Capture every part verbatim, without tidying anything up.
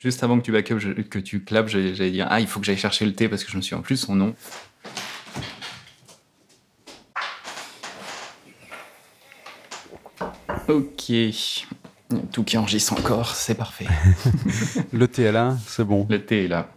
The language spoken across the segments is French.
Juste avant que tu back up, je, que tu clapes, j'allais dire « Ah, il faut que j'aille chercher le thé parce que je me souviens plus son nom. » Ok. Tout qui enregistre encore, c'est parfait. Le thé est là, c'est bon. Le thé est là.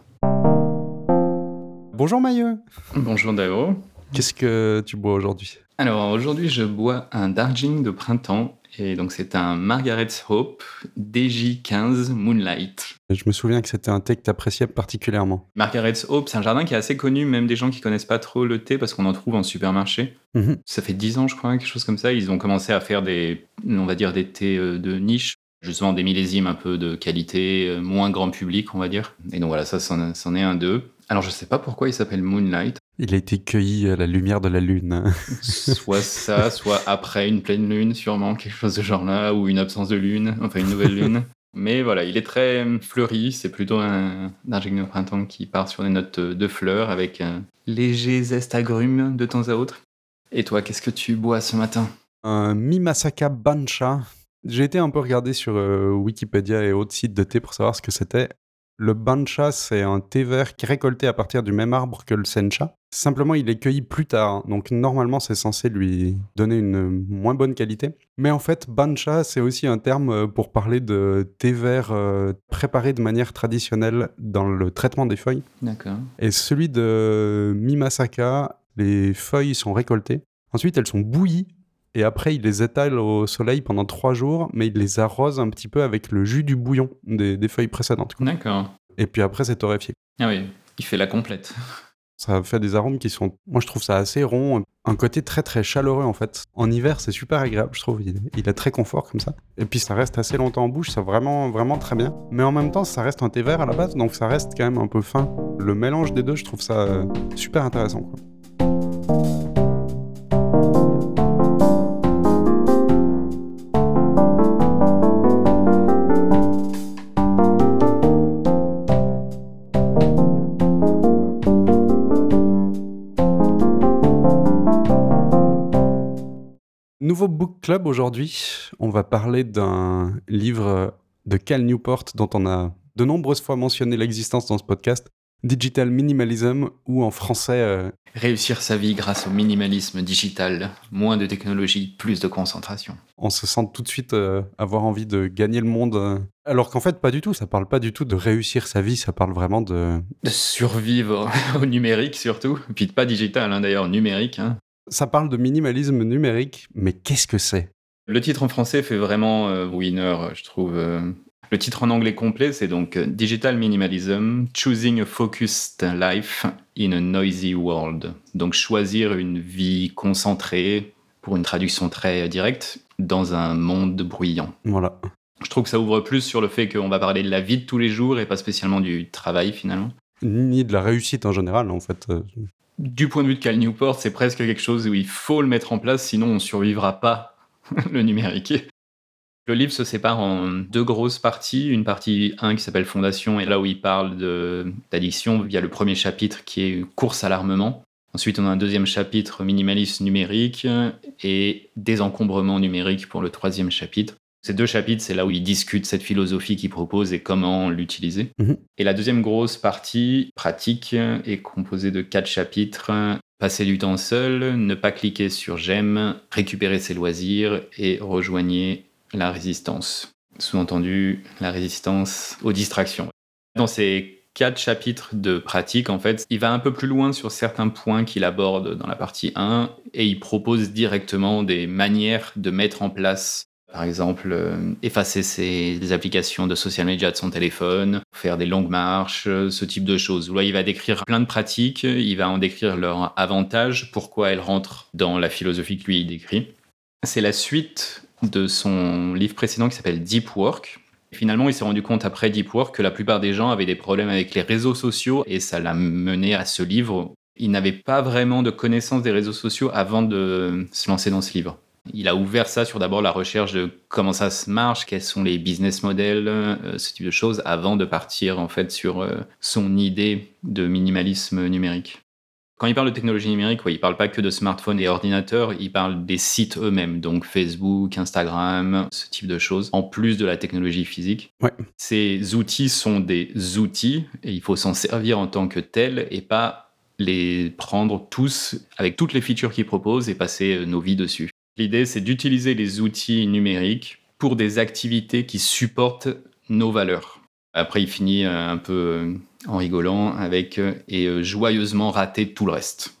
Bonjour Maïeux. Bonjour Davo. Qu'est-ce que tu bois aujourd'hui? Alors aujourd'hui, je bois un Darjeeling de printemps. Et donc, c'est un Margaret's Hope D J quinze Moonlight. Je me souviens que c'était un thé que tu appréciais particulièrement. Margaret's Hope, c'est un jardin qui est assez connu, même des gens qui ne connaissent pas trop le thé, parce qu'on en trouve en supermarché. Mm-hmm. Ça fait dix ans, je crois, quelque chose comme ça. Ils ont commencé à faire des, on va dire, des thés de niche, justement des millésimes un peu de qualité, moins grand public, on va dire. Et donc voilà, ça, c'en, c'en est un d'eux. Alors, je ne sais pas pourquoi il s'appelle Moonlight. Il a été cueilli à la lumière de la lune. Soit ça, soit après une pleine lune, sûrement, quelque chose de genre là, ou une absence de lune, enfin une nouvelle lune. Mais voilà, il est très fleuri, c'est plutôt un Darjeeling de printemps qui part sur des notes de fleurs avec un léger zeste agrume de temps à autre. Et toi, qu'est-ce que tu bois ce matin? Un Mimasaka Bansha. J'ai été un peu regarder sur euh, Wikipédia et autres sites de thé pour savoir ce que c'était. Le bancha, c'est un thé vert qui est récolté à partir du même arbre que le sencha. Simplement, il est cueilli plus tard, donc normalement, c'est censé lui donner une moins bonne qualité. Mais en fait, bancha, c'est aussi un terme pour parler de thé vert préparé de manière traditionnelle dans le traitement des feuilles. D'accord. Et celui de Mimasaka, les feuilles sont récoltées. Ensuite, elles sont bouillies. Et après, il les étale au soleil pendant trois jours, mais il les arrose un petit peu avec le jus du bouillon des, des feuilles précédentes. Quoi. D'accord. Et puis après, c'est torréfié. Ah oui, il fait la complète. Ça fait des arômes qui sont... Moi, je trouve ça assez rond. Un côté très, très chaleureux, en fait. En hiver, c'est super agréable, je trouve. Il, il est très confort, comme ça. Et puis, ça reste assez longtemps en bouche. C'est vraiment, vraiment très bien. Mais en même temps, ça reste un thé vert à la base, donc ça reste quand même un peu fin. Le mélange des deux, je trouve ça super intéressant, quoi. Nouveau book club aujourd'hui, on va parler d'un livre de Cal Newport dont on a de nombreuses fois mentionné l'existence dans ce podcast, Digital Minimalism, ou en français... Euh... Réussir sa vie grâce au minimalisme digital, moins de technologie, plus de concentration. On se sent tout de suite euh, avoir envie de gagner le monde, euh... alors qu'en fait pas du tout, ça parle pas du tout de réussir sa vie, ça parle vraiment de... De survivre au numérique surtout, et puis pas digital hein, d'ailleurs, numérique hein. Ça parle de minimalisme numérique, mais qu'est-ce que c'est? Le titre en français fait vraiment euh, winner, je trouve. Euh, le titre en anglais complet, c'est donc « Digital Minimalism, Choosing a Focused Life in a Noisy World ». Donc choisir une vie concentrée, pour une traduction très directe, dans un monde bruyant. Voilà. Je trouve que ça ouvre plus sur le fait qu'on va parler de la vie de tous les jours et pas spécialement du travail, finalement. Ni de la réussite en général, en fait. Du point de vue de Cal Newport, c'est presque quelque chose où il faut le mettre en place, sinon on ne survivra pas le numérique. Le livre se sépare en deux grosses parties. Une partie un qui s'appelle « Fondation » et là où il parle de, d'addiction via le premier chapitre qui est « Course à l'armement ». Ensuite, on a un deuxième chapitre « Minimalisme numérique » et « Désencombrement numérique » pour le troisième chapitre. Ces deux chapitres, c'est là où ils discutent cette philosophie qu'ils proposent et comment l'utiliser. Mmh. Et la deuxième grosse partie, pratique, est composée de quatre chapitres. Passer du temps seul, ne pas cliquer sur « j'aime », récupérer ses loisirs et rejoignez la résistance. Sous-entendu, la résistance aux distractions. Dans ces quatre chapitres de pratique, en fait, il va un peu plus loin sur certains points qu'il aborde dans la partie un et il propose directement des manières de mettre en place. Par exemple, effacer ses applications de social media de son téléphone, faire des longues marches, ce type de choses. Là, il va décrire plein de pratiques, il va en décrire leurs avantages, pourquoi elles rentrent dans la philosophie que lui décrit. C'est la suite de son livre précédent qui s'appelle Deep Work. Finalement, il s'est rendu compte après Deep Work que la plupart des gens avaient des problèmes avec les réseaux sociaux et ça l'a mené à ce livre. Il n'avait pas vraiment de connaissance des réseaux sociaux avant de se lancer dans ce livre. Il a ouvert ça sur d'abord la recherche de comment ça se marche, quels sont les business models, euh, ce type de choses, avant de partir en fait sur euh, son idée de minimalisme numérique. Quand il parle de technologie numérique, ouais, il ne parle pas que de smartphones et ordinateurs, il parle des sites eux-mêmes, donc Facebook, Instagram, ce type de choses, en plus de la technologie physique. Ouais. Ces outils sont des outils et il faut s'en servir en tant que tel et pas les prendre tous avec toutes les features qu'ils proposent et passer nos vies dessus. L'idée, c'est d'utiliser les outils numériques pour des activités qui supportent nos valeurs. Après, il finit un peu en rigolant avec « et joyeusement rater tout le reste ».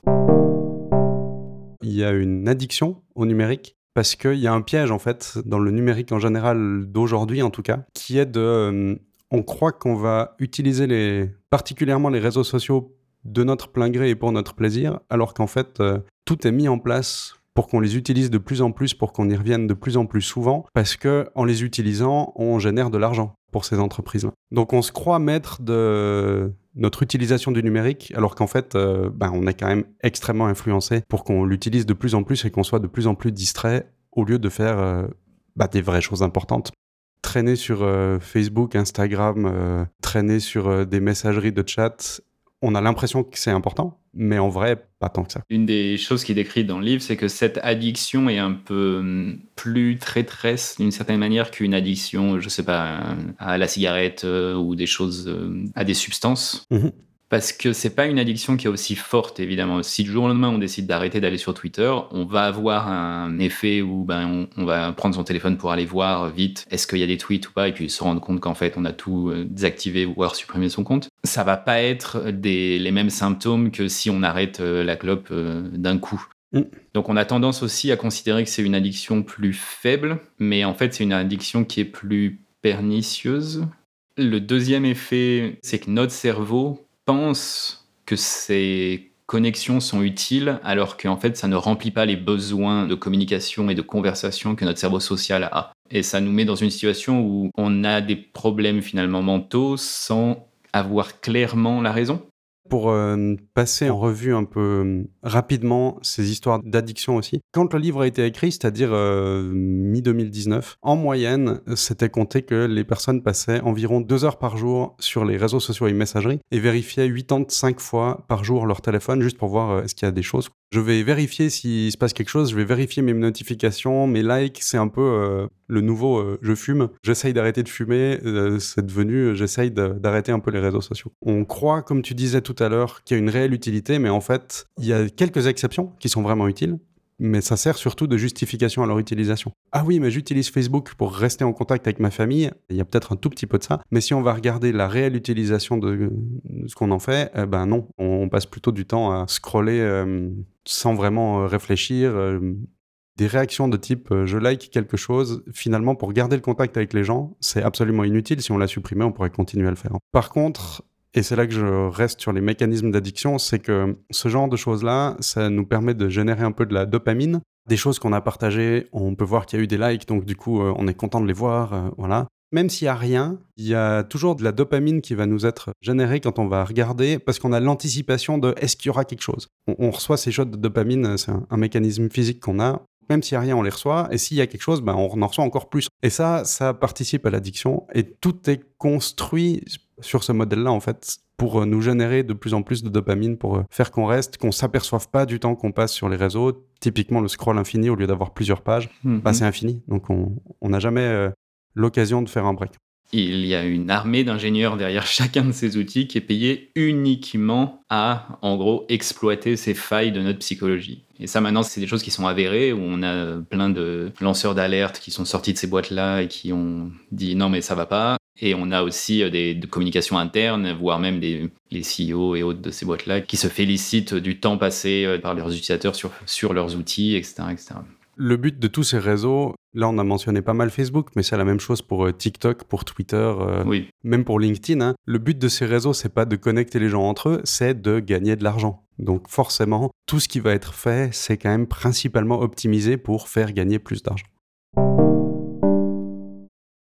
Il y a une addiction au numérique parce qu'il y a un piège, en fait, dans le numérique en général, d'aujourd'hui en tout cas, qui est de... Euh, on croit qu'on va utiliser les, particulièrement les réseaux sociaux de notre plein gré et pour notre plaisir, alors qu'en fait, euh, tout est mis en place pour qu'on les utilise de plus en plus, pour qu'on y revienne de plus en plus souvent, parce qu'en les utilisant, on génère de l'argent pour ces entreprises-là. Donc on se croit maître de notre utilisation du numérique, alors qu'en fait, euh, ben, on est quand même extrêmement influencé pour qu'on l'utilise de plus en plus et qu'on soit de plus en plus distrait, au lieu de faire euh, bah, des vraies choses importantes. Traîner sur euh, Facebook, Instagram, euh, traîner sur euh, des messageries de chat, on a l'impression que c'est important, mais en vrai, pas tant que ça. Une des choses qu'il décrit dans le livre, c'est que cette addiction est un peu plus traîtresse, d'une certaine manière, qu'une addiction, je sais pas, à la cigarette euh, ou des choses, euh, à des substances. Mmh. Parce que c'est pas une addiction qui est aussi forte, évidemment. Si du jour au lendemain, on décide d'arrêter d'aller sur Twitter, on va avoir un effet où ben, on, on va prendre son téléphone pour aller voir vite est-ce qu'il y a des tweets ou pas, et puis se rendre compte qu'en fait, on a tout désactivé, voire supprimé son compte. Ça va pas être des, les mêmes symptômes que si on arrête euh, la clope euh, d'un coup. Mmh. Donc on a tendance aussi à considérer que c'est une addiction plus faible, mais en fait, c'est une addiction qui est plus pernicieuse. Le deuxième effet, c'est que notre cerveau pense que ces connexions sont utiles alors qu'en fait ça ne remplit pas les besoins de communication et de conversation que notre cerveau social a. Et ça nous met dans une situation où on a des problèmes finalement mentaux sans avoir clairement la raison. Pour euh, passer en revue un peu euh, rapidement ces histoires d'addiction aussi, quand le livre a été écrit, c'est-à-dire euh, mi-deux mille dix-neuf, en moyenne, c'était compté que les personnes passaient environ deux heures par jour sur les réseaux sociaux et messageries et vérifiaient quatre-vingt-quinze fois par jour leur téléphone juste pour voir euh, est-ce qu'il y a des choses. Je vais vérifier s'il se passe quelque chose, je vais vérifier mes notifications, mes likes, c'est un peu euh, le nouveau euh, je fume, j'essaye d'arrêter de fumer, euh, c'est devenu euh, j'essaye de, d'arrêter un peu les réseaux sociaux. On croit, comme tu disais tout à l'heure, qu'il y a une réelle utilité, mais en fait, il y a quelques exceptions qui sont vraiment utiles, mais ça sert surtout de justification à leur utilisation. Ah oui, mais j'utilise Facebook pour rester en contact avec ma famille, il y a peut-être un tout petit peu de ça, mais si on va regarder la réelle utilisation de ce qu'on en fait, eh ben non, on passe plutôt du temps à scroller... Euh, sans vraiment réfléchir, euh, des réactions de type euh, « je like quelque chose », finalement, pour garder le contact avec les gens, c'est absolument inutile. Si on l'a supprimé, on pourrait continuer à le faire. Par contre, et c'est là que je reste sur les mécanismes d'addiction, c'est que ce genre de choses-là, ça nous permet de générer un peu de la dopamine. Des choses qu'on a partagées, on peut voir qu'il y a eu des likes, donc du coup, euh, on est content de les voir, euh, voilà. Même s'il n'y a rien, il y a toujours de la dopamine qui va nous être générée quand on va regarder, parce qu'on a l'anticipation de « est-ce qu'il y aura quelque chose ?» on, on reçoit ces shots de dopamine, c'est un, un mécanisme physique qu'on a. Même s'il n'y a rien, on les reçoit, et s'il y a quelque chose, ben, on en reçoit encore plus. Et ça, ça participe à l'addiction, et tout est construit sur ce modèle-là, en fait, pour nous générer de plus en plus de dopamine, pour faire qu'on reste, qu'on ne s'aperçoive pas du temps qu'on passe sur les réseaux. Typiquement, le scroll infini, au lieu d'avoir plusieurs pages, mm-hmm. ben, c'est infini, donc on n'a jamais... Euh, l'occasion de faire un break. Il y a une armée d'ingénieurs derrière chacun de ces outils qui est payée uniquement à, en gros, exploiter ces failles de notre psychologie. Et ça, maintenant, c'est des choses qui sont avérées, où on a plein de lanceurs d'alerte qui sont sortis de ces boîtes-là et qui ont dit « non, mais ça va pas ». Et on a aussi des communications internes, voire même des, les C E O et autres de ces boîtes-là, qui se félicitent du temps passé par leurs utilisateurs sur, sur leurs outils, et cetera, et cetera. Le but de tous ces réseaux, là on a mentionné pas mal Facebook, mais c'est la même chose pour euh, TikTok, pour Twitter, euh, oui. Même pour LinkedIn. Hein. Le but de ces réseaux, c'est pas de connecter les gens entre eux, c'est de gagner de l'argent. Donc forcément, tout ce qui va être fait, c'est quand même principalement optimisé pour faire gagner plus d'argent.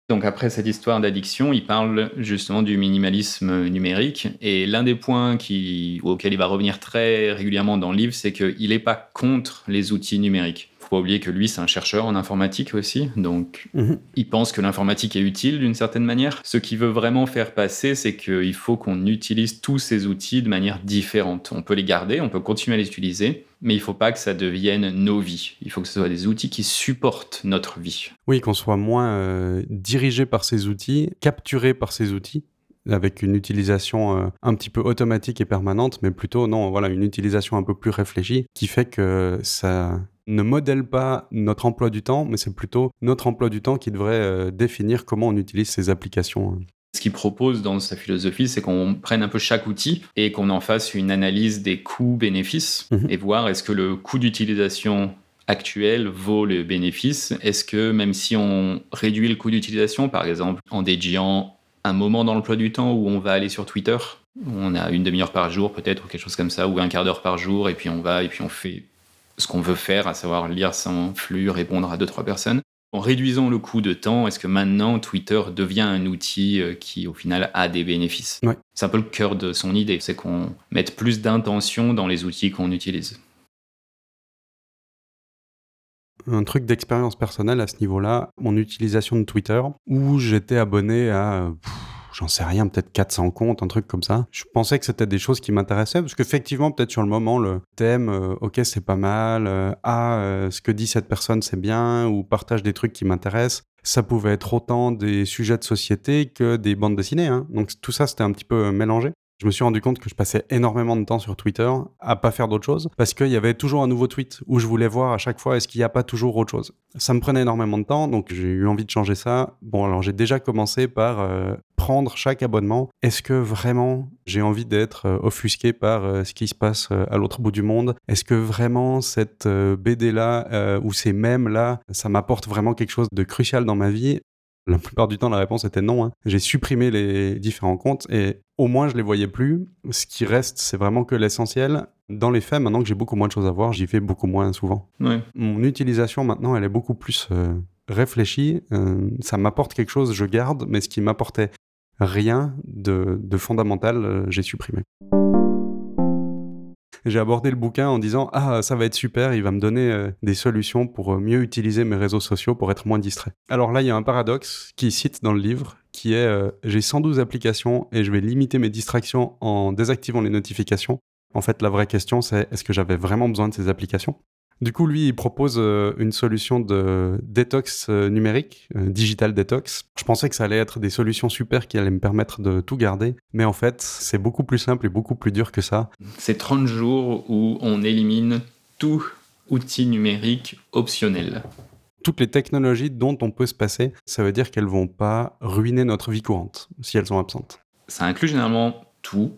Donc après cette histoire d'addiction, il parle justement du minimalisme numérique. Et l'un des points qui, auquel il va revenir très régulièrement dans le livre, c'est qu'il n'est pas contre les outils numériques. faut pas oublier que lui, c'est un chercheur en informatique aussi, donc mmh. il pense que l'informatique est utile d'une certaine manière. Ce qu'il veut vraiment faire passer, c'est qu'il faut qu'on utilise tous ces outils de manière différente. On peut les garder, on peut continuer à les utiliser, mais il ne faut pas que ça devienne nos vies. Il faut que ce soit des outils qui supportent notre vie. Oui, qu'on soit moins euh, dirigé par ces outils, capturé par ces outils, avec une utilisation euh, un petit peu automatique et permanente, mais plutôt, non, voilà, une utilisation un peu plus réfléchie, qui fait que ça ne modèle pas notre emploi du temps, mais c'est plutôt notre emploi du temps qui devrait euh, définir comment on utilise ces applications. Ce qu'il propose dans sa philosophie, c'est qu'on prenne un peu chaque outil et qu'on en fasse une analyse des coûts-bénéfices mmh. et voir est-ce que le coût d'utilisation actuel vaut le bénéfice. Est-ce que même si on réduit le coût d'utilisation, par exemple en dédiant un moment dans l'emploi du temps où on va aller sur Twitter, on a une demi-heure par jour peut-être ou quelque chose comme ça, ou un quart d'heure par jour, et puis on va et puis on fait ce qu'on veut faire, à savoir lire sans flux, répondre à deux trois personnes. En réduisant le coût de temps, est-ce que maintenant Twitter devient un outil qui au final a des bénéfices ? Ouais. C'est un peu le cœur de son idée, c'est qu'on mette plus d'intention dans les outils qu'on utilise. Un truc d'expérience personnelle à ce niveau-là, mon utilisation de Twitter, où j'étais abonné à, pff, j'en sais rien, peut-être quatre cents comptes, un truc comme ça. Je pensais que c'était des choses qui m'intéressaient, parce qu'effectivement, peut-être sur le moment, le thème, euh, ok, c'est pas mal, euh, ah, euh, ce que dit cette personne, c'est bien, ou partage des trucs qui m'intéressent. Ça pouvait être autant des sujets de société que des bandes dessinées, hein. Donc tout ça, c'était un petit peu mélangé. Je me suis rendu compte que je passais énormément de temps sur Twitter à pas faire d'autre chose parce qu'il y avait toujours un nouveau tweet où je voulais voir à chaque fois est-ce qu'il n'y a pas toujours autre chose. Ça me prenait énormément de temps, donc j'ai eu envie de changer ça. Bon, alors j'ai déjà commencé par euh, prendre chaque abonnement. Est-ce que vraiment j'ai envie d'être euh, offusqué par euh, ce qui se passe euh, à l'autre bout du monde ? Est-ce que vraiment cette euh, B D-là euh, ou ces mèmes-là, ça m'apporte vraiment quelque chose de crucial dans ma vie ? La plupart du temps, la réponse était non. Hein. J'ai supprimé les différents comptes et au moins, je ne les voyais plus. Ce qui reste, c'est vraiment que l'essentiel. Dans les faits, maintenant que j'ai beaucoup moins de choses à voir, j'y vais beaucoup moins souvent. Ouais. Mon utilisation, maintenant, elle est beaucoup plus euh, réfléchie. Euh, ça m'apporte quelque chose, je garde, mais ce qui m'apportait rien de, de fondamental, euh, j'ai supprimé. J'ai abordé le bouquin en disant « Ah, ça va être super, il va me donner euh, des solutions pour euh, mieux utiliser mes réseaux sociaux pour être moins distrait. » Alors là, il y a un paradoxe qui cite dans le livre, qui est euh, « J'ai cent douze applications et je vais limiter mes distractions en désactivant les notifications. » En fait, la vraie question, c'est « Est-ce que j'avais vraiment besoin de ces applications ?» Du coup, lui, il propose euh, une solution de détox euh, numérique, euh, digital détox. Je pensais que ça allait être des solutions super qui allaient me permettre de tout garder. Mais en fait, c'est beaucoup plus simple et beaucoup plus dur que ça. C'est trente jours où on élimine tout outil numérique optionnel. Toutes les technologies dont on peut se passer, ça veut dire qu'elles ne vont pas ruiner notre vie courante si elles sont absentes. Ça inclut généralement tout,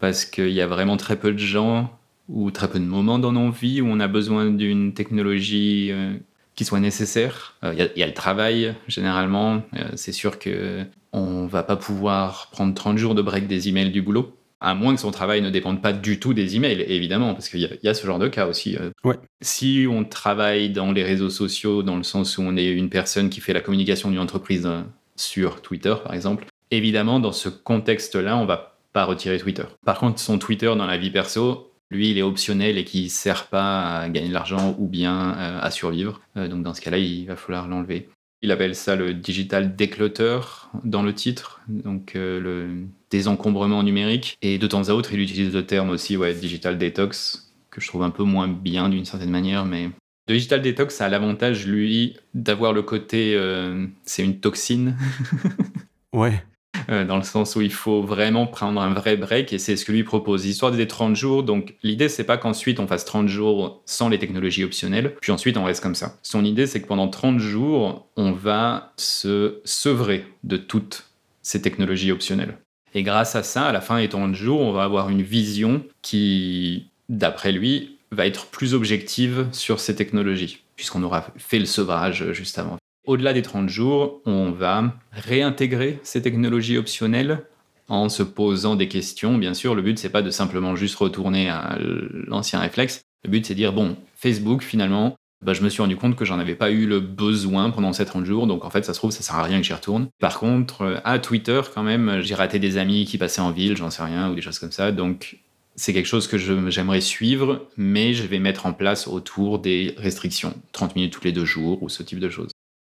parce qu'il y a vraiment très peu de gens ou très peu de moments dans nos vies où on a besoin d'une technologie euh, qui soit nécessaire. Il euh, y, y a le travail, généralement. Euh, c'est sûr qu'on ne va pas pouvoir prendre trente jours de break des emails du boulot, à moins que son travail ne dépende pas du tout des emails, évidemment, parce qu'il y, y a ce genre de cas aussi. Euh. Ouais. Si on travaille dans les réseaux sociaux, dans le sens où on est une personne qui fait la communication d'une entreprise euh, sur Twitter, par exemple, évidemment, dans ce contexte-là, on ne va pas retirer Twitter. Par contre, son Twitter dans la vie perso, lui, il est optionnel et qui ne sert pas à gagner de l'argent ou bien euh, à survivre. Euh, donc, dans ce cas-là, il va falloir l'enlever. Il appelle ça le digital declutter dans le titre, donc euh, le désencombrement numérique. Et de temps à autre, il utilise le terme aussi ouais, digital detox, que je trouve un peu moins bien d'une certaine manière. Mais le digital detox, ça a l'avantage, lui, d'avoir le côté euh, c'est une toxine. Ouais. Euh, dans le sens où il faut vraiment prendre un vrai break, et c'est ce que lui propose. L'histoire des trente jours, donc l'idée, c'est pas qu'ensuite on fasse trente jours sans les technologies optionnelles, puis ensuite on reste comme ça. Son idée, c'est que pendant trente jours, on va se sevrer de toutes ces technologies optionnelles. Et grâce à ça, à la fin des trente jours, on va avoir une vision qui, d'après lui, va être plus objective sur ces technologies, puisqu'on aura fait le sevrage juste avant. Au-delà des trente jours, on va réintégrer ces technologies optionnelles en se posant des questions. Bien sûr, le but, c'est pas de simplement juste retourner à l'ancien réflexe. Le but, c'est de dire, bon, Facebook, finalement, bah, je me suis rendu compte que j'en avais pas eu le besoin pendant ces trente jours, donc en fait, ça se trouve, ça sert à rien que j'y retourne. Par contre, à Twitter, quand même, j'ai raté des amis qui passaient en ville, j'en sais rien, ou des choses comme ça, donc c'est quelque chose que je, j'aimerais suivre, mais je vais mettre en place autour des restrictions, trente minutes tous les deux jours ou ce type de choses.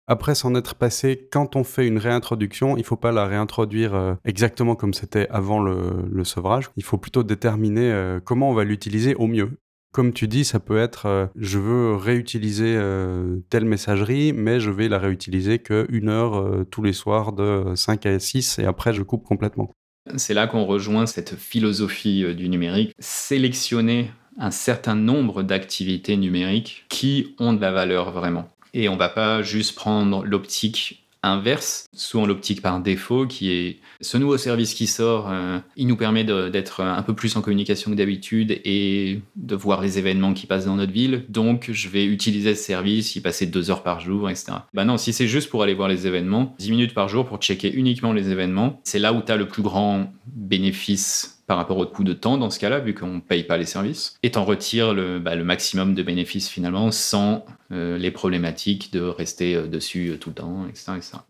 Après s'en être passé, quand on fait une réintroduction, il ne faut pas la réintroduire exactement comme c'était avant le, le sevrage. Il faut plutôt déterminer comment on va l'utiliser au mieux. Comme tu dis, ça peut être euh, je veux réutiliser euh, telle messagerie, mais je vais la réutiliser qu'une heure euh, tous les soirs de cinq à six et après je coupe complètement. C'est là qu'on rejoint cette philosophie euh, du numérique. Sélectionner un certain nombre d'activités numériques qui ont de la valeur vraiment. Et on ne va pas juste prendre l'optique inverse, souvent l'optique par défaut qui est ce nouveau service qui sort, euh, il nous permet de, d'être un peu plus en communication que d'habitude et de voir les événements qui passent dans notre ville, donc je vais utiliser ce service, y passer deux heures par jour, et cetera. Ben non, si c'est juste pour aller voir les événements, dix minutes par jour pour checker uniquement les événements, c'est là où tu as le plus grand bénéfice par rapport au coût de temps dans ce cas-là, vu qu'on ne paye pas les services, et t'en retires le, bah, le maximum de bénéfices finalement sans euh, les problématiques de rester euh, dessus euh, tout le temps, et cetera, et cetera.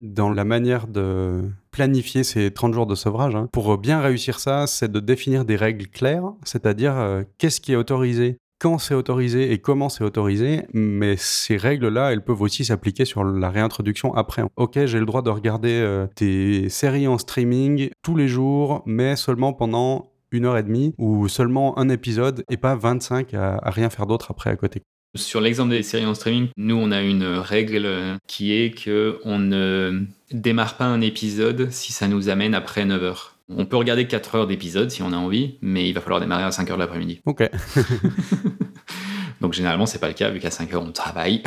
Dans la manière de planifier ces trente jours de sevrage, hein, pour bien réussir ça, c'est de définir des règles claires, c'est-à-dire euh, qu'est-ce qui est autorisé, quand c'est autorisé et comment c'est autorisé, mais ces règles-là, elles peuvent aussi s'appliquer sur la réintroduction après. Ok, j'ai le droit de regarder euh, tes séries en streaming tous les jours, mais seulement pendant une heure et demie, ou seulement un épisode, et pas vingt-cinq à, à rien faire d'autre après à côté. Sur l'exemple des séries en streaming, nous, on a une règle qui est qu'on ne démarre pas un épisode si ça nous amène après neuf heures. On peut regarder quatre heures d'épisodes si on a envie, mais il va falloir démarrer à cinq heures de l'après-midi. Ok. Donc généralement, c'est pas le cas, vu qu'à cinq heures, on travaille.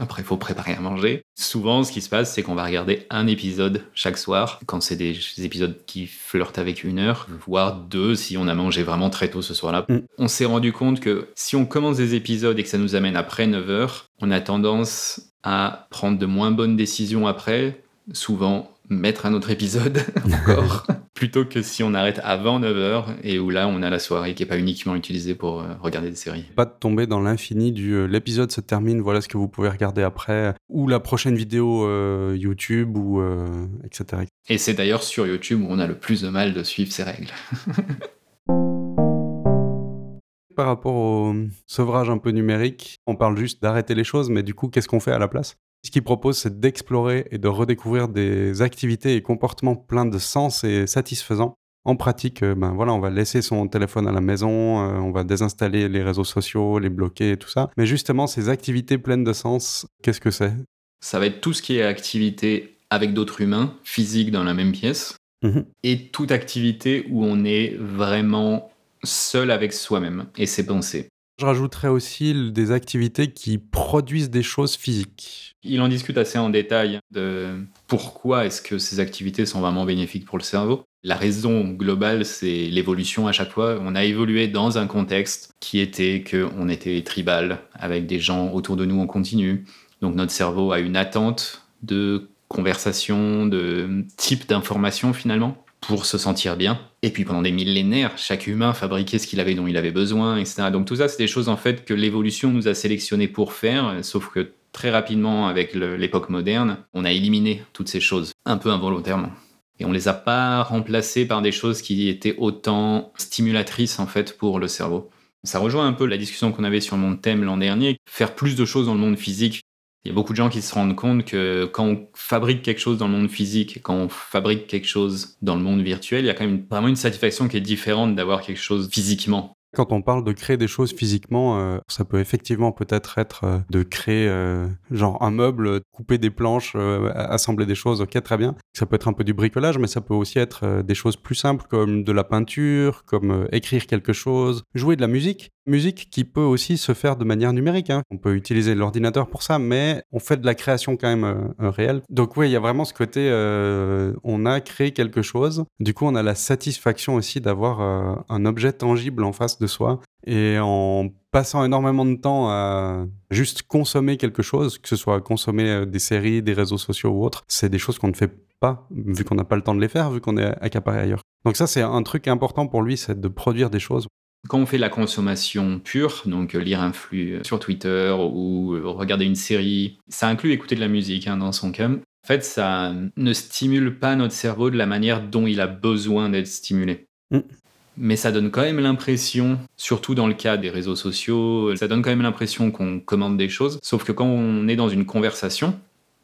Après, il faut préparer à manger. Souvent, ce qui se passe, c'est qu'on va regarder un épisode chaque soir, quand c'est des épisodes qui flirtent avec une heure, voire deux, si on a mangé vraiment très tôt ce soir-là. Mm. On s'est rendu compte que si on commence des épisodes et que ça nous amène après neuf heures, on a tendance à prendre de moins bonnes décisions après, souvent mettre un autre épisode encore, plutôt que si on arrête avant neuf heures et où là on a la soirée qui n'est pas uniquement utilisée pour euh, regarder des séries. Pas de tomber dans l'infini du euh, l'épisode se termine, voilà ce que vous pouvez regarder après, ou la prochaine vidéo euh, YouTube, ou euh, et cetera. Et c'est d'ailleurs sur YouTube où on a le plus de mal de suivre ces règles. Par rapport au sevrage un peu numérique, on parle juste d'arrêter les choses, mais du coup qu'est-ce qu'on fait à la place ? Ce qu'il propose, c'est d'explorer et de redécouvrir des activités et comportements pleins de sens et satisfaisants. En pratique, ben voilà, on va laisser son téléphone à la maison, euh, on va désinstaller les réseaux sociaux, les bloquer et tout ça. Mais justement, ces activités pleines de sens, qu'est-ce que c'est ? Ça va être tout ce qui est activité avec d'autres humains, physique dans la même pièce, mmh. et toute activité où on est vraiment seul avec soi-même et ses pensées. Je rajouterais aussi des activités qui produisent des choses physiques. Il en discute assez en détail de pourquoi est-ce que ces activités sont vraiment bénéfiques pour le cerveau. La raison globale, c'est l'évolution à chaque fois. On a évolué dans un contexte qui était qu'on était tribal, avec des gens autour de nous en continu. Donc notre cerveau a une attente de conversation, de type d'information finalement, pour se sentir bien. Et puis pendant des millénaires, chaque humain fabriquait ce qu'il avait dont il avait besoin, et cetera. Donc tout ça, c'est des choses en fait que l'évolution nous a sélectionnées pour faire, sauf que très rapidement, avec le, l'époque moderne, on a éliminé toutes ces choses, un peu involontairement. Et on ne les a pas remplacées par des choses qui étaient autant stimulatrices en fait pour le cerveau. Ça rejoint un peu la discussion qu'on avait sur mon thème l'an dernier, faire plus de choses dans le monde physique. Il y a beaucoup de gens qui se rendent compte que quand on fabrique quelque chose dans le monde physique, quand on fabrique quelque chose dans le monde virtuel, il y a quand même une, vraiment une satisfaction qui est différente d'avoir quelque chose physiquement. Quand on parle de créer des choses physiquement, euh, ça peut effectivement peut-être être euh, de créer euh, genre un meuble, couper des planches, euh, assembler des choses, ok, très bien. Ça peut être un peu du bricolage, mais ça peut aussi être euh, des choses plus simples comme de la peinture, comme euh, écrire quelque chose, jouer de la musique. Musique qui peut aussi se faire de manière numérique, hein. On peut utiliser l'ordinateur pour ça, mais on fait de la création quand même euh, réelle. Donc oui, il y a vraiment ce côté, euh, on a créé quelque chose, du coup on a la satisfaction aussi d'avoir euh, un objet tangible en face de soi, et en passant énormément de temps à juste consommer quelque chose, que ce soit consommer des séries, des réseaux sociaux ou autres, c'est des choses qu'on ne fait pas, vu qu'on n'a pas le temps de les faire, vu qu'on est accaparé ailleurs. Donc ça, c'est un truc important pour lui, c'est de produire des choses. Quand on fait la consommation pure, donc lire un flux sur Twitter ou regarder une série, ça inclut écouter de la musique hein, dans son cas. En fait, ça ne stimule pas notre cerveau de la manière dont il a besoin d'être stimulé. Mm. mais ça donne quand même l'impression, surtout dans le cas des réseaux sociaux, ça donne quand même l'impression qu'on commande des choses, sauf que quand on est dans une conversation,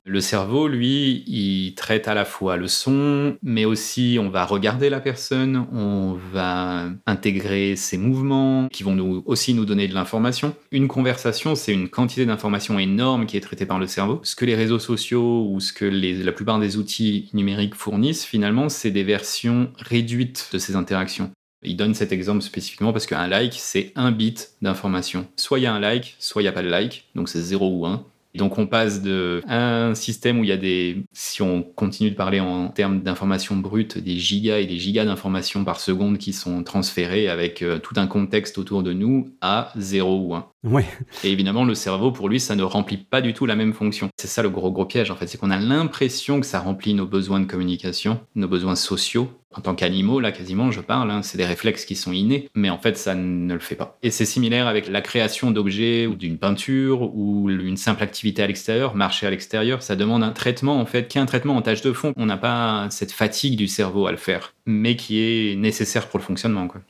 le cerveau, lui, il traite à la fois le son, mais aussi on va regarder la personne, on va intégrer ses mouvements qui vont nous, aussi nous donner de l'information. Une conversation, c'est une quantité d'informations énorme qui est traitée par le cerveau. Ce que les réseaux sociaux ou ce que les, la plupart des outils numériques fournissent, finalement, c'est des versions réduites de ces interactions. Il donne cet exemple spécifiquement parce qu'un like, c'est un bit d'information. Soit il y a un like, soit il n'y a pas de like, donc c'est zéro ou un. Donc on passe de un système où il y a des, si on continue de parler en termes d'informations brutes, des gigas et des gigas d'informations par seconde qui sont transférées avec euh, tout un contexte autour de nous à zéro ou un. Ouais. Et évidemment, le cerveau, pour lui, ça ne remplit pas du tout la même fonction. C'est ça le gros gros piège, en fait, c'est qu'on a l'impression que ça remplit nos besoins de communication, nos besoins sociaux. En tant qu'animaux, là, quasiment, je parle, hein, c'est des réflexes qui sont innés, mais en fait, ça ne le fait pas. Et c'est similaire avec la création d'objets ou d'une peinture ou une simple activité à l'extérieur, marcher à l'extérieur, ça demande un traitement, en fait, qu'un traitement en tâche de fond. On n'a pas cette fatigue du cerveau à le faire, mais qui est nécessaire pour le fonctionnement, quoi.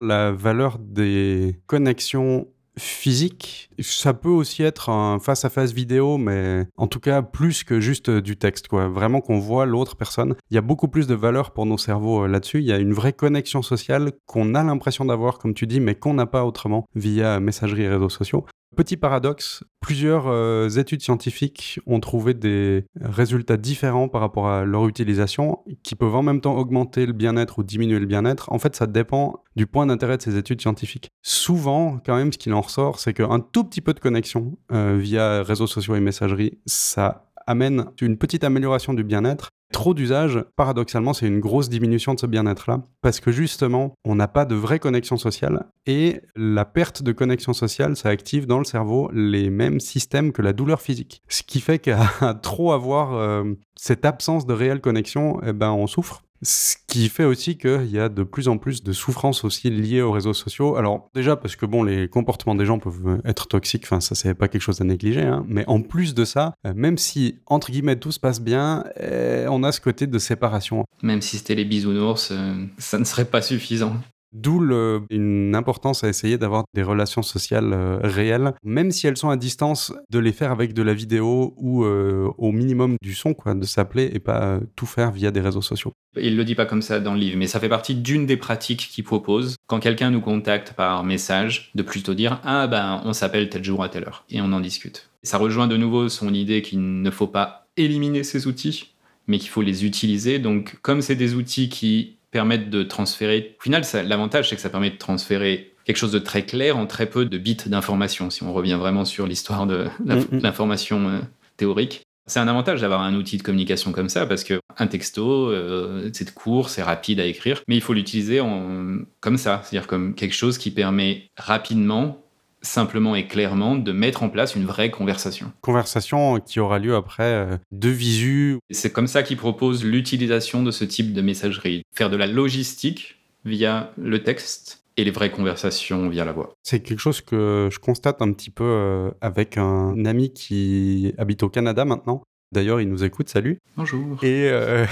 La valeur des connexions physique, ça peut aussi être un face-à-face vidéo, mais en tout cas plus que juste du texte, quoi. Vraiment qu'on voit l'autre personne. Il y a beaucoup plus de valeur pour nos cerveaux là-dessus. Il y a une vraie connexion sociale qu'on a l'impression d'avoir, comme tu dis, mais qu'on n'a pas autrement via messagerie et réseaux sociaux. Petit paradoxe, plusieurs euh, études scientifiques ont trouvé des résultats différents par rapport à leur utilisation qui peuvent en même temps augmenter le bien-être ou diminuer le bien-être. En fait, ça dépend du point d'intérêt de ces études scientifiques. Souvent, quand même, ce qu'il en ressort, c'est qu'un tout petit peu de connexion euh, via réseaux sociaux et messagerie, ça amène une petite amélioration du bien-être. Trop d'usage, paradoxalement, c'est une grosse diminution de ce bien-être-là, parce que justement, on n'a pas de vraie connexion sociale, et la perte de connexion sociale, ça active dans le cerveau les mêmes systèmes que la douleur physique. Ce qui fait qu'à trop avoir euh, cette absence de réelle connexion, eh ben, on souffre. Ce qui fait aussi qu'il y a de plus en plus de souffrances aussi liées aux réseaux sociaux. Alors déjà parce que bon, les comportements des gens peuvent être toxiques, enfin ça c'est pas quelque chose à négliger, hein. Mais en plus de ça, même si entre guillemets tout se passe bien, eh, on a ce côté de séparation. Même si c'était les bisounours, euh, ça ne serait pas suffisant. D'où le, une importance à essayer d'avoir des relations sociales euh, réelles, même si elles sont à distance, de les faire avec de la vidéo ou euh, au minimum du son, quoi, de s'appeler et pas euh, tout faire via des réseaux sociaux. Il ne le dit pas comme ça dans le livre, mais ça fait partie d'une des pratiques qu'il propose. Quand quelqu'un nous contacte par message, de plutôt dire « Ah ben, on s'appelle tel jour à telle heure » et on en discute. Ça rejoint de nouveau son idée qu'il ne faut pas éliminer ces outils, mais qu'il faut les utiliser. Donc comme c'est des outils qui permettent de transférer... Au final, ça, l'avantage, c'est que ça permet de transférer quelque chose de très clair en très peu de bits d'information, si on revient vraiment sur l'histoire de l'inf- mmh. l'information euh, théorique. C'est un avantage d'avoir un outil de communication comme ça, parce qu'un texto, euh, c'est court, c'est rapide à écrire, mais il faut l'utiliser en... comme ça, c'est-à-dire comme quelque chose qui permet rapidement, simplement et clairement, de mettre en place une vraie conversation. Conversation qui aura lieu après euh, de visu. C'est comme ça qu'il propose l'utilisation de ce type de messagerie. Faire de la logistique via le texte et les vraies conversations via la voix. C'est quelque chose que je constate un petit peu euh, avec un ami qui habite au Canada maintenant. D'ailleurs, il nous écoute, salut. Bonjour. Et euh,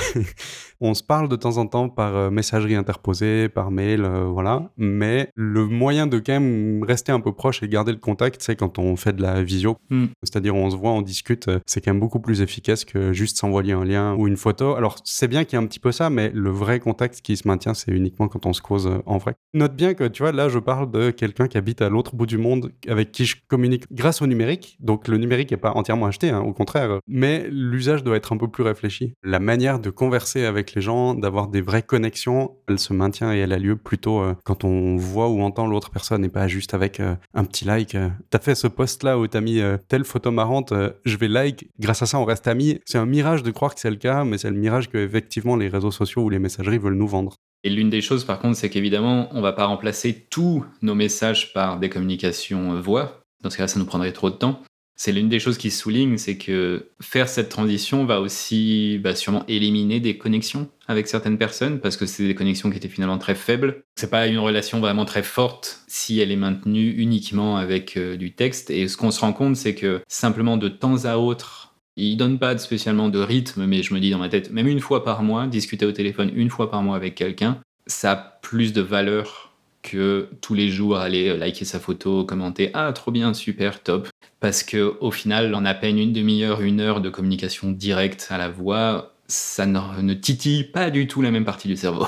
on se parle de temps en temps par messagerie interposée, par mail, euh, voilà. Mais le moyen de quand même rester un peu proche et garder le contact, c'est quand on fait de la visio. Mm. C'est-à-dire on se voit, on discute, c'est quand même beaucoup plus efficace que juste s'envoyer un lien ou une photo. Alors c'est bien qu'il y ait un petit peu ça, mais le vrai contact qui se maintient, c'est uniquement quand on se cause en vrai. Note bien que, tu vois, là je parle de quelqu'un qui habite à l'autre bout du monde, avec qui je communique grâce au numérique. Donc le numérique n'est pas entièrement acheté, hein, au contraire. Mais l'usage doit être un peu plus réfléchi. La manière de converser avec les gens, d'avoir des vraies connexions, elle se maintient et elle a lieu plutôt euh, quand on voit ou entend l'autre personne et pas juste avec euh, un petit like. Euh, t'as fait ce post là où t'as mis euh, telle photo marrante, euh, je vais like, grâce à ça on reste amis. C'est un mirage de croire que c'est le cas, mais c'est le mirage que effectivement les réseaux sociaux ou les messageries veulent nous vendre. Et l'une des choses par contre, c'est qu'évidemment on va pas remplacer tous nos messages par des communications voix. Dans ce cas-là, ça nous prendrait trop de temps. C'est l'une des choses qui se souligne, c'est que faire cette transition va aussi bah, sûrement éliminer des connexions avec certaines personnes, parce que c'est des connexions qui étaient finalement très faibles. C'est pas une relation vraiment très forte si elle est maintenue uniquement avec euh, du texte. Et ce qu'on se rend compte, c'est que simplement de temps à autre, il donne pas spécialement de rythme, mais je me dis dans ma tête, même une fois par mois, discuter au téléphone une fois par mois avec quelqu'un, ça a plus de valeur que tous les jours aller liker sa photo, commenter « Ah, trop bien, super, top ». Parce qu'au final, en à peine une demi-heure, une heure de communication directe à la voix, ça ne, ne titille pas du tout la même partie du cerveau.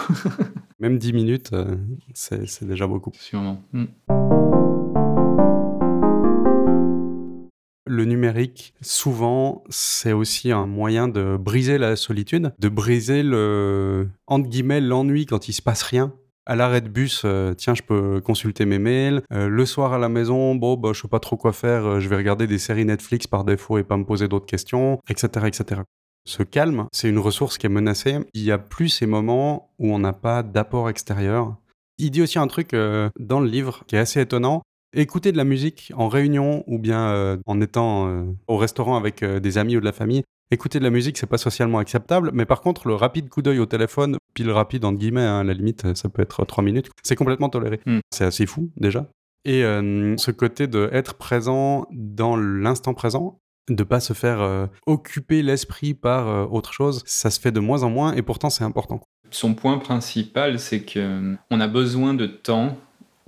Même dix minutes, euh, c'est, c'est déjà beaucoup. Sûrement. Mmh. Le numérique, souvent, c'est aussi un moyen de briser la solitude, de briser le, entre guillemets, l'ennui quand il se passe rien. À l'arrêt de bus, euh, tiens, je peux consulter mes mails. Euh, le soir à la maison, bon, bah, je sais pas trop quoi faire. Euh, je vais regarder des séries Netflix par défaut et pas me poser d'autres questions, et cetera, et cetera. Ce calme, c'est une ressource qui est menacée. Il y a plus ces moments où on n'a pas d'apport extérieur. Il dit aussi un truc euh, dans le livre qui est assez étonnant. Écouter de la musique en réunion ou bien euh, en étant euh, au restaurant avec euh, des amis ou de la famille. Écouter de la musique, c'est pas socialement acceptable, mais par contre, le rapide coup d'œil au téléphone, pile rapide entre guillemets, hein, à la limite, ça peut être trois minutes, c'est complètement toléré. Mm. C'est assez fou, déjà. Et euh, ce côté d'être présent dans l'instant présent, de pas se faire euh, occuper l'esprit par euh, autre chose, ça se fait de moins en moins, et pourtant, c'est important. Son point principal, c'est qu'on a besoin de temps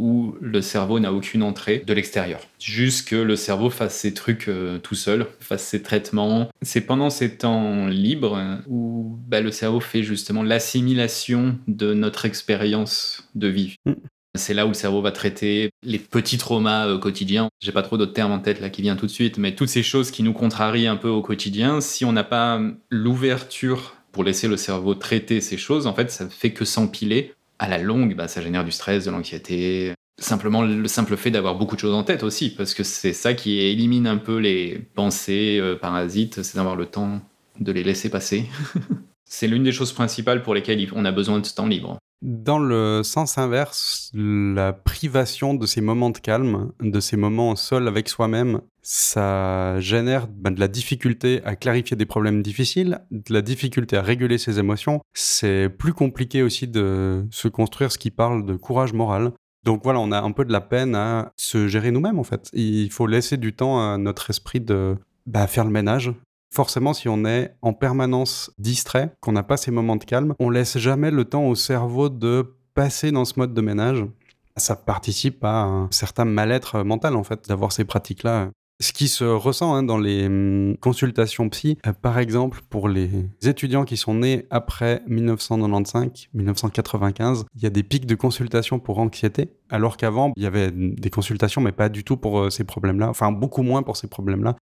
où le cerveau n'a aucune entrée de l'extérieur. Juste que le cerveau fasse ses trucs euh, tout seul, fasse ses traitements. C'est pendant ces temps libres où bah, le cerveau fait justement l'assimilation de notre expérience de vie. Mmh. C'est là où le cerveau va traiter les petits traumas euh, quotidiens. J'ai pas trop d'autres termes en tête là qui viennent tout de suite, mais toutes ces choses qui nous contrarient un peu au quotidien, si on n'a pas l'ouverture pour laisser le cerveau traiter ces choses, en fait, ça fait que s'empiler. À la longue, bah, ça génère du stress, de l'anxiété. Simplement, le simple fait d'avoir beaucoup de choses en tête aussi, parce que c'est ça qui élimine un peu les pensées euh, parasites, c'est d'avoir le temps de les laisser passer. C'est l'une des choses principales pour lesquelles on a besoin de ce temps libre. Dans le sens inverse, la privation de ces moments de calme, de ces moments seuls avec soi-même, ça génère ben, de la difficulté à clarifier des problèmes difficiles, de la difficulté à réguler ses émotions. C'est plus compliqué aussi de se construire ce qui parle de courage moral. Donc voilà, on a un peu de la peine à se gérer nous-mêmes en fait. Il faut laisser du temps à notre esprit de ben, faire le ménage. Forcément, si on est en permanence distrait, qu'on n'a pas ces moments de calme, on laisse jamais le temps au cerveau de passer dans ce mode de ménage. Ça participe à un certain mal-être mental, en fait, d'avoir ces pratiques-là. Ce qui se ressent hein, dans les mm, consultations psy, euh, par exemple, pour les étudiants qui sont nés après dix-neuf cent quatre-vingt-quinze, il y a des pics de consultations pour anxiété, alors qu'avant, il y avait des consultations, mais pas du tout pour euh, ces problèmes-là, enfin, beaucoup moins pour ces problèmes-là.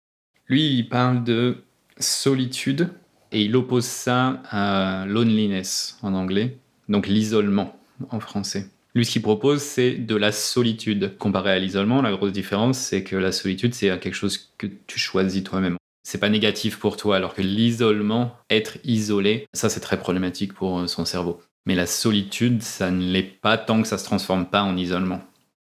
Lui, il parle de solitude et il oppose ça à loneliness en anglais, donc l'isolement en français. Lui, ce qu'il propose, c'est de la solitude. Comparé à l'isolement, la grosse différence, c'est que la solitude, c'est quelque chose que tu choisis toi-même. C'est pas négatif pour toi, alors que l'isolement, être isolé, ça c'est très problématique pour son cerveau. Mais la solitude, ça ne l'est pas tant que ça se transforme pas en isolement.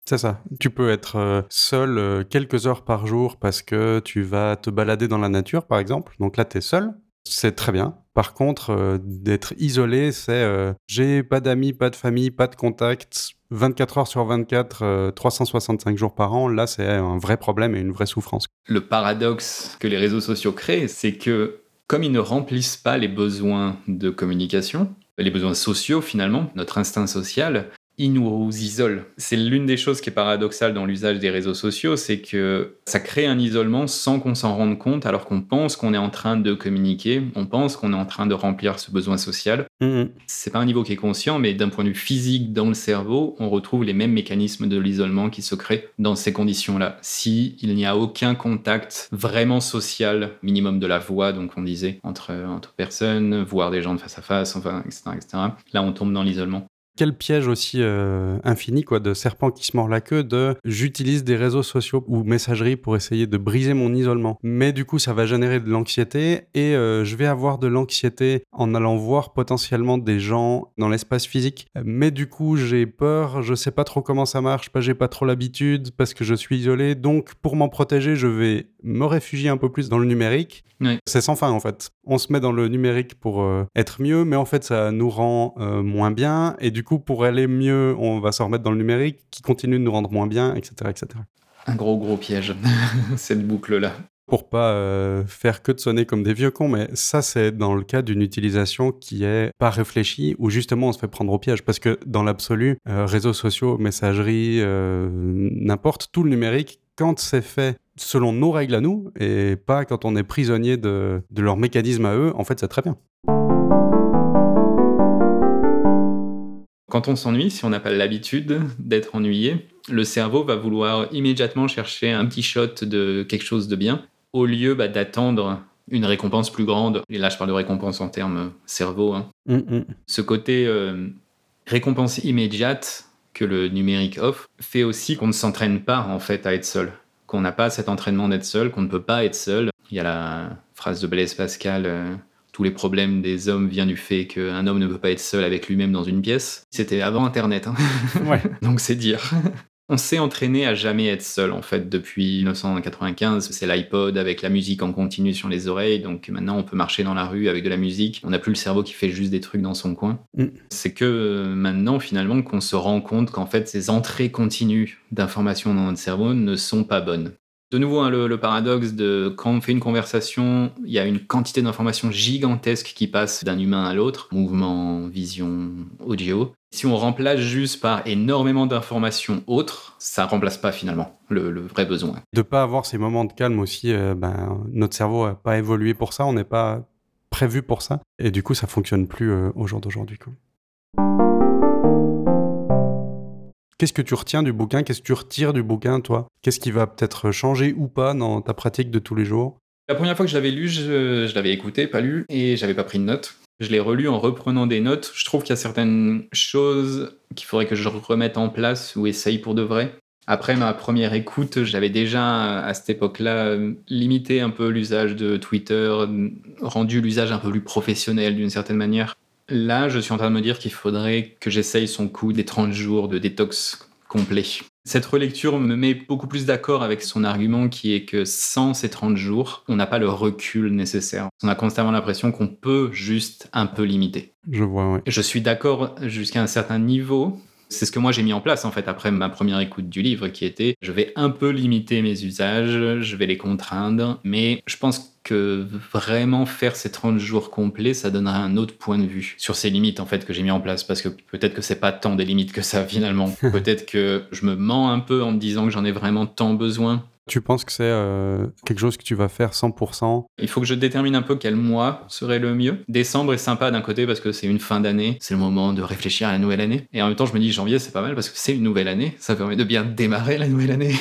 C'est ça. Tu peux être seul quelques heures par jour parce que tu vas te balader dans la nature, par exemple. Donc là, t'es seul. C'est très bien. Par contre, euh, d'être isolé, c'est euh, j'ai pas d'amis, pas de famille, pas de contact, vingt-quatre heures sur vingt-quatre, euh, trois cent soixante-cinq jours par an. Là, c'est un vrai problème et une vraie souffrance. Le paradoxe que les réseaux sociaux créent, c'est que comme ils ne remplissent pas les besoins de communication, les besoins sociaux finalement, notre instinct social, ils nous isolent. C'est l'une des choses qui est paradoxale dans l'usage des réseaux sociaux, c'est que ça crée un isolement sans qu'on s'en rende compte, alors qu'on pense qu'on est en train de communiquer, on pense qu'on est en train de remplir ce besoin social. Mmh. C'est pas un niveau qui est conscient, mais d'un point de vue physique dans le cerveau, on retrouve les mêmes mécanismes de l'isolement qui se créent dans ces conditions-là. Si il n'y a aucun contact vraiment social, minimum de la voix, donc on disait, entre, entre personnes, voir des gens de face à face, enfin, et cetera, et cetera, là, on tombe dans l'isolement. Quel piège aussi euh, infini, quoi, de serpent qui se mord la queue, de j'utilise des réseaux sociaux ou messagerie pour essayer de briser mon isolement. Mais du coup, ça va générer de l'anxiété et euh, je vais avoir de l'anxiété en allant voir potentiellement des gens dans l'espace physique. Mais du coup, j'ai peur, je sais pas trop comment ça marche, j'ai pas trop l'habitude parce que je suis isolé. Donc, pour m'en protéger, je vais me réfugier un peu plus dans le numérique. Oui. C'est sans fin, en fait. On se met dans le numérique pour euh, être mieux, mais en fait, ça nous rend euh, moins bien et du coup, pour aller mieux, on va s'en remettre dans le numérique qui continue de nous rendre moins bien, et cetera, et cetera. Un gros, gros piège, cette boucle-là. pour pas euh, faire que de sonner comme des vieux cons, mais ça, c'est dans le cas d'une utilisation qui est pas réfléchie, où justement on se fait prendre au piège, parce que dans l'absolu, euh, réseaux sociaux, messagerie, euh, n'importe, tout le numérique, quand c'est fait selon nos règles à nous, et pas quand on est prisonnier de, de leurs mécanismes à eux, en fait, c'est très bien. Quand on s'ennuie, si on n'a pas l'habitude d'être ennuyé, le cerveau va vouloir immédiatement chercher un petit shot de quelque chose de bien, au lieu bah, d'attendre une récompense plus grande. Et là, je parle de récompense en termes cerveau. Hein. Mm-hmm. Ce côté euh, récompense immédiate que le numérique offre fait aussi qu'on ne s'entraîne pas en fait, à être seul, qu'on n'a pas cet entraînement d'être seul, qu'on ne peut pas être seul. Il y a la phrase de Blaise Pascal... Euh, tous les problèmes des hommes viennent du fait qu'un homme ne peut pas être seul avec lui-même dans une pièce. C'était avant Internet. Hein. Ouais. Donc c'est dire. On s'est entraîné à jamais être seul, en fait, depuis dix-neuf cent quatre-vingt-quinze. C'est l'iPod avec la musique en continu sur les oreilles. Donc maintenant, on peut marcher dans la rue avec de la musique. On n'a plus le cerveau qui fait juste des trucs dans son coin. Mm. C'est que maintenant, finalement, qu'on se rend compte qu'en fait, ces entrées continues d'informations dans notre cerveau ne sont pas bonnes. De nouveau, hein, le, le paradoxe de quand on fait une conversation, il y a une quantité d'informations gigantesques qui passent d'un humain à l'autre, mouvement, vision, audio. Si on remplace juste par énormément d'informations autres, ça ne remplace pas finalement le, le vrai besoin. De ne pas avoir ces moments de calme aussi, euh, ben, notre cerveau n'a pas évolué pour ça, on n'est pas prévu pour ça. Et du coup, ça ne fonctionne plus euh, au jour d'aujourd'hui, quoi. Qu'est-ce que tu retiens du bouquin? Qu'est-ce que tu retires du bouquin, toi? Qu'est-ce qui va peut-être changer ou pas dans ta pratique de tous les jours? La première fois que je l'avais lu, je, je l'avais écouté, pas lu, et j'avais pas pris de notes. Je l'ai relu en reprenant des notes. Je trouve qu'il y a certaines choses qu'il faudrait que je remette en place ou essaye pour de vrai. Après ma première écoute, j'avais déjà, à cette époque-là, limité un peu l'usage de Twitter, rendu l'usage un peu plus professionnel d'une certaine manière. Là, je suis en train de me dire qu'il faudrait que j'essaye son coup des trente jours de détox complet. Cette relecture me met beaucoup plus d'accord avec son argument qui est que sans ces trente jours, on n'a pas le recul nécessaire. On a constamment l'impression qu'on peut juste un peu limiter. Je vois, oui. Je suis d'accord jusqu'à un certain niveau. C'est ce que moi j'ai mis en place en fait après ma première écoute du livre qui était je vais un peu limiter mes usages, je vais les contraindre, mais je pense que vraiment faire ces trente jours complets, ça donnera un autre point de vue sur ces limites en fait que j'ai mis en place, parce que peut-être que c'est pas tant des limites que ça finalement. Peut-être que je me mens un peu en me disant que j'en ai vraiment tant besoin. Tu penses que c'est euh, quelque chose que tu vas faire cent pour cent? Il faut que je détermine un peu quel mois serait le mieux. Décembre est sympa d'un côté parce que c'est une fin d'année, c'est le moment de réfléchir à la nouvelle année. Et en même temps, je me dis janvier, c'est pas mal parce que c'est une nouvelle année, ça permet de bien démarrer la nouvelle année.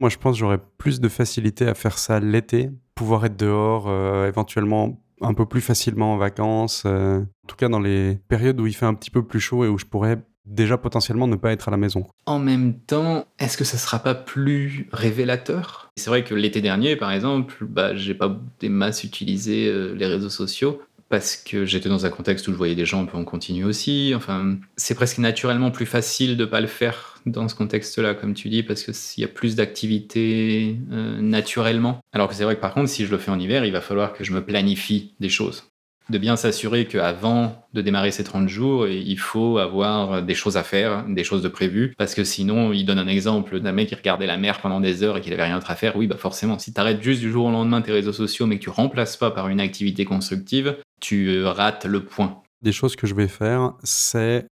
Moi, je pense que j'aurais plus de facilité à faire ça l'été, pouvoir être dehors, euh, éventuellement un peu plus facilement en vacances. Euh, en tout cas, dans les périodes où il fait un petit peu plus chaud et où je pourrais... déjà potentiellement ne pas être à la maison. En même temps, est-ce que ça sera pas plus révélateur? C'est vrai que l'été dernier, par exemple, bah, j'ai pas des masses utilisé euh, les réseaux sociaux parce que j'étais dans un contexte où je voyais des gens un peu en continu aussi. Enfin, c'est presque naturellement plus facile de pas le faire dans ce contexte-là, comme tu dis, parce qu'il y a plus d'activités euh, naturellement. Alors que c'est vrai que par contre, si je le fais en hiver, il va falloir que je me planifie des choses. De bien s'assurer qu'avant de démarrer ces trente jours, il faut avoir des choses à faire, des choses de prévues, parce que sinon, il donne un exemple d'un mec qui regardait la mer pendant des heures et qu'il n'avait rien d'autre à faire. Oui, bah forcément, si tu arrêtes juste du jour au lendemain tes réseaux sociaux, mais que tu remplaces pas par une activité constructive, tu rates le point. Des choses que je vais faire, c'est...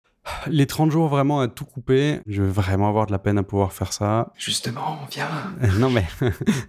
les trente jours vraiment à tout couper, je vais vraiment avoir de la peine à pouvoir faire ça. Justement, viens. Non mais,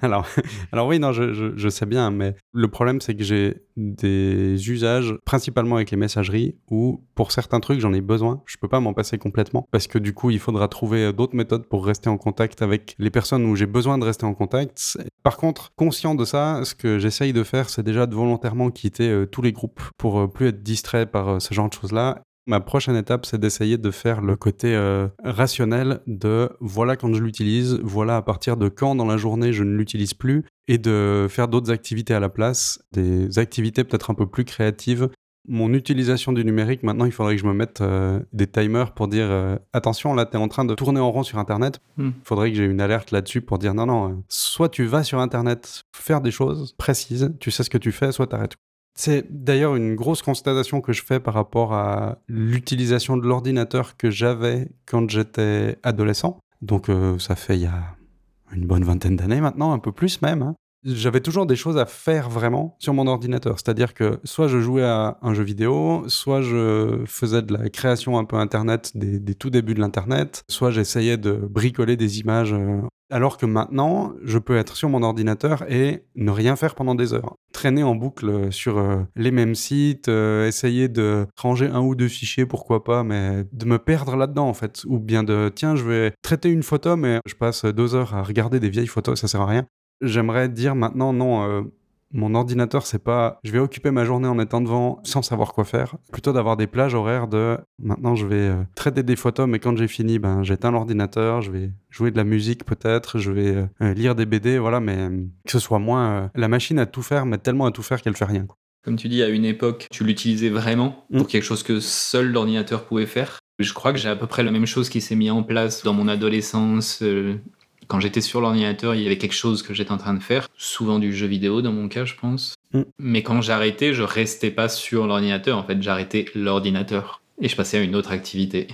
alors, alors oui, non, je, je, je sais bien, mais le problème c'est que j'ai des usages, principalement avec les messageries, où pour certains trucs j'en ai besoin, je peux pas m'en passer complètement, parce que du coup il faudra trouver d'autres méthodes pour rester en contact avec les personnes où j'ai besoin de rester en contact. Par contre, conscient de ça, ce que j'essaye de faire, c'est déjà de volontairement quitter euh, tous les groupes pour euh, plus être distrait par euh, ce genre de choses-là. Ma prochaine étape, c'est d'essayer de faire le côté euh, rationnel de voilà quand je l'utilise, voilà à partir de quand dans la journée je ne l'utilise plus, et de faire d'autres activités à la place, des activités peut-être un peu plus créatives. Mon utilisation du numérique, maintenant, il faudrait que je me mette euh, des timers pour dire euh, « Attention, là, t'es en train de tourner en rond sur Internet. Mm. » Il faudrait que j'ai une alerte là-dessus pour dire « Non, non, euh, soit tu vas sur Internet faire des choses précises, tu sais ce que tu fais, soit t'arrêtes. » C'est d'ailleurs une grosse constatation que je fais par rapport à l'utilisation de l'ordinateur que j'avais quand j'étais adolescent. Donc euh, ça fait il y a une bonne vingtaine d'années maintenant, un peu plus même. Hein. j'avais toujours des choses à faire vraiment sur mon ordinateur. C'est-à-dire que soit je jouais à un jeu vidéo, soit je faisais de la création un peu Internet, des, des tout débuts de l'Internet, soit j'essayais de bricoler des images. Alors que maintenant, je peux être sur mon ordinateur et ne rien faire pendant des heures. Traîner en boucle sur euh, les mêmes sites, euh, essayer de ranger un ou deux fichiers, pourquoi pas, mais de me perdre là-dedans, en fait. Ou bien de, tiens, je vais traiter une photo, mais je passe deux heures à regarder des vieilles photos, ça sert à rien. J'aimerais dire maintenant, non, euh, mon ordinateur, c'est pas je vais occuper ma journée en étant devant sans savoir quoi faire, plutôt d'avoir des plages horaires de maintenant je vais euh, traiter des photos, mais quand j'ai fini, ben, j'éteins l'ordinateur, je vais jouer de la musique peut-être, je vais euh, lire des B D, voilà, mais euh, que ce soit moins euh, la machine à tout faire, mais tellement à tout faire qu'elle fait rien. Comme tu dis, à une époque, tu l'utilisais vraiment pour mmh. quelque chose que seul l'ordinateur pouvait faire. Je crois que j'ai à peu près la même chose qui s'est mise en place dans mon adolescence. Euh... Quand j'étais sur l'ordinateur, il y avait quelque chose que j'étais en train de faire, souvent du jeu vidéo dans mon cas, je pense. Mm. Mais quand j'arrêtais, je restais pas sur l'ordinateur, en fait, j'arrêtais l'ordinateur et je passais à une autre activité.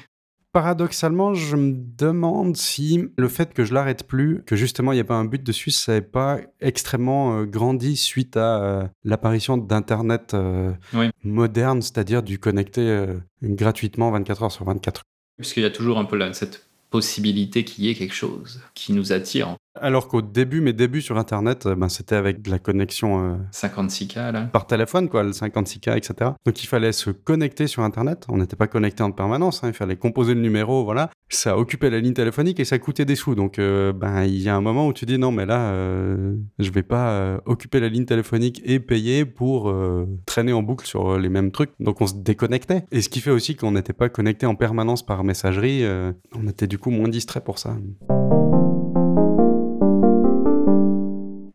Paradoxalement, je me demande si le fait que je l'arrête plus, que justement il n'y a pas un but dessus, ça n'ait pas extrêmement euh, grandi suite à euh, l'apparition d'Internet euh, oui. moderne, c'est-à-dire du connecter euh, gratuitement vingt-quatre heures sur vingt-quatre. Puisqu'il y a toujours un peu là, cette possibilité qu'il y ait quelque chose qui nous attire. Alors qu'au début, mes débuts sur Internet, ben, c'était avec de la connexion... Euh, cinquante-six K, là. Par téléphone, quoi, le cinquante-six K, et cetera. Donc, il fallait se connecter sur Internet. On n'était pas connecté en permanence. Hein. Il fallait composer le numéro, voilà. Ça occupait la ligne téléphonique et ça coûtait des sous. Donc, euh, ben, il y a un moment où tu dis, non, mais là, euh, je vais pas euh, occuper la ligne téléphonique et payer pour euh, traîner en boucle sur euh, les mêmes trucs. Donc, on se déconnectait. Et ce qui fait aussi qu'on n'était pas connecté en permanence par messagerie. Euh, on était du coup moins distrait pour ça.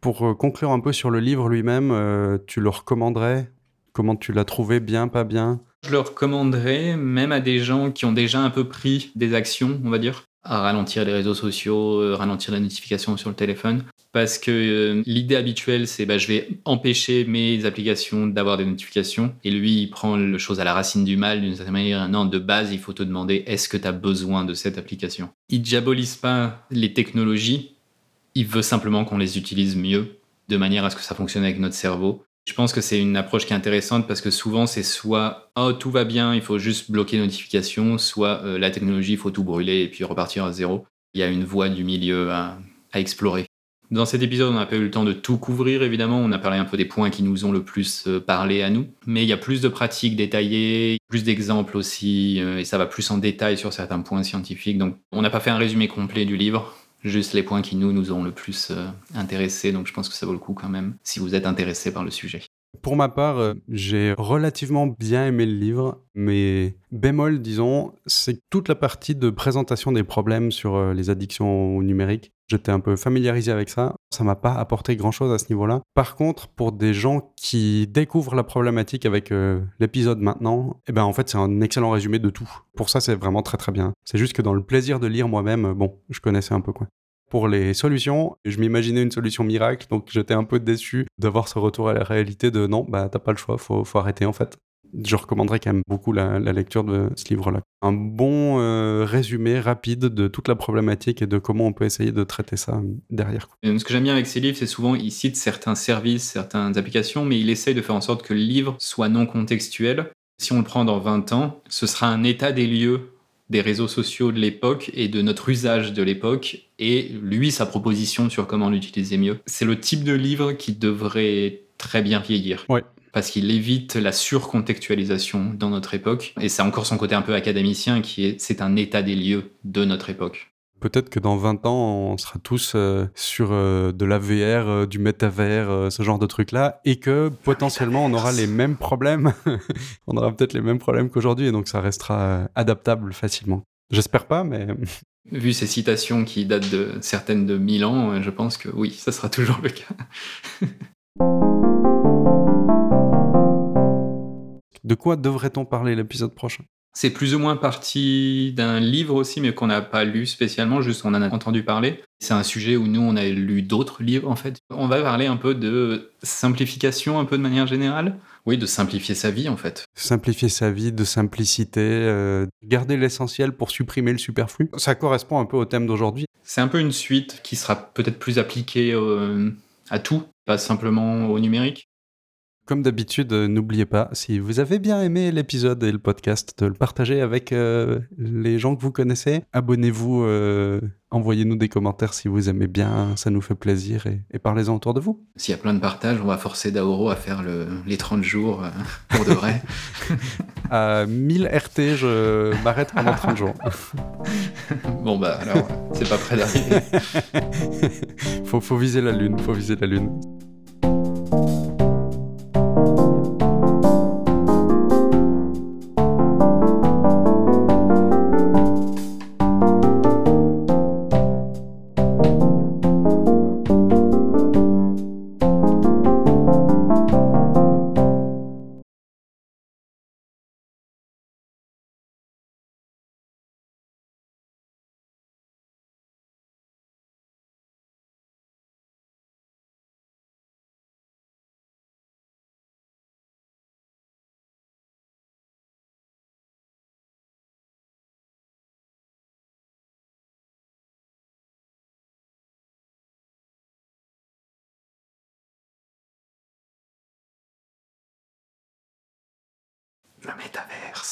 Pour conclure un peu sur le livre lui-même, euh, tu le recommanderais ? Comment tu l'as trouvé ? Bien, pas bien ? Je le recommanderais même à des gens qui ont déjà un peu pris des actions, on va dire, à ralentir les réseaux sociaux, euh, ralentir les notifications sur le téléphone. Parce que euh, l'idée habituelle, c'est bah, je vais empêcher mes applications d'avoir des notifications. Et lui, il prend la chose à la racine du mal d'une certaine manière. Non, de base, il faut te demander est-ce que tu as besoin de cette application ? Il ne diabolise pas les technologies. Il veut simplement qu'on les utilise mieux, de manière à ce que ça fonctionne avec notre cerveau. Je pense que c'est une approche qui est intéressante parce que souvent, c'est soit « Oh, tout va bien, il faut juste bloquer les notifications », soit euh, « La technologie, il faut tout brûler et puis repartir à zéro ». Il y a une voie du milieu à, à explorer. Dans cet épisode, on n'a pas eu le temps de tout couvrir, évidemment. On a parlé un peu des points qui nous ont le plus parlé à nous. Mais il y a plus de pratiques détaillées, plus d'exemples aussi, et ça va plus en détail sur certains points scientifiques. Donc, on n'a pas fait un résumé complet du livre. Juste les points qui nous, nous ont le plus euh, intéressés, donc je pense que ça vaut le coup quand même, si vous êtes intéressé par le sujet. Pour ma part, euh, j'ai relativement bien aimé le livre, mais bémol, disons, c'est toute la partie de présentation des problèmes sur euh, les addictions au numérique. J'étais un peu familiarisé avec ça, ça m'a pas apporté grand-chose à ce niveau-là. Par contre, pour des gens qui découvrent la problématique avec euh, l'épisode maintenant, eh ben en fait, c'est un excellent résumé de tout. Pour ça, c'est vraiment très très bien. C'est juste que dans le plaisir de lire moi-même, bon, je connaissais un peu quoi. Pour les solutions, je m'imaginais une solution miracle, donc j'étais un peu déçu d'avoir ce retour à la réalité de non, bah t'as pas le choix, faut, faut arrêter en fait. Je recommanderais quand même beaucoup la, la lecture de ce livre-là. Un bon euh, résumé rapide de toute la problématique et de comment on peut essayer de traiter ça derrière. Ce que j'aime bien avec ces livres, c'est souvent il cite certains services, certaines applications, mais il essaye de faire en sorte que le livre soit non contextuel. Si on le prend dans vingt ans, ce sera un état des lieux des réseaux sociaux de l'époque et de notre usage de l'époque, et lui, sa proposition sur comment l'utiliser mieux. C'est le type de livre qui devrait très bien vieillir. Ouais. Parce qu'il évite la surcontextualisation dans notre époque. Et c'est encore son côté un peu académicien qui est, c'est un état des lieux de notre époque. Peut-être que dans vingt ans, on sera tous euh, sur euh, de la V R, euh, du métavers, euh, ce genre de trucs-là, et que potentiellement, on aura les mêmes problèmes. On aura peut-être les mêmes problèmes qu'aujourd'hui, et donc ça restera euh, adaptable facilement. J'espère pas, mais... Vu ces citations qui datent de certaines de mille ans, je pense que oui, ça sera toujours le cas. De quoi devrait-on parler l'épisode prochain ? C'est plus ou moins parti d'un livre aussi, mais qu'on n'a pas lu spécialement, juste on en a entendu parler. C'est un sujet où nous, on a lu d'autres livres, en fait. On va parler un peu de simplification, un peu de manière générale. Oui, de simplifier sa vie, en fait. Simplifier sa vie, de simplicité, euh, garder l'essentiel pour supprimer le superflu. Ça correspond un peu au thème d'aujourd'hui. C'est un peu une suite qui sera peut-être plus appliquée... Euh, à tout, pas simplement au numérique. Comme d'habitude, n'oubliez pas, si vous avez bien aimé l'épisode et le podcast, de le partager avec euh, les gens que vous connaissez. Abonnez-vous, euh, envoyez-nous des commentaires si vous aimez bien, ça nous fait plaisir, et, et parlez-en autour de vous. S'il y a plein de partages, on va forcer Daoro à faire le, les trente jours euh, pour de vrai. À mille R T, je m'arrête pendant trente jours. Bon bah alors, c'est pas près d'arriver. faut, faut viser la lune, faut viser la lune. Le métavers.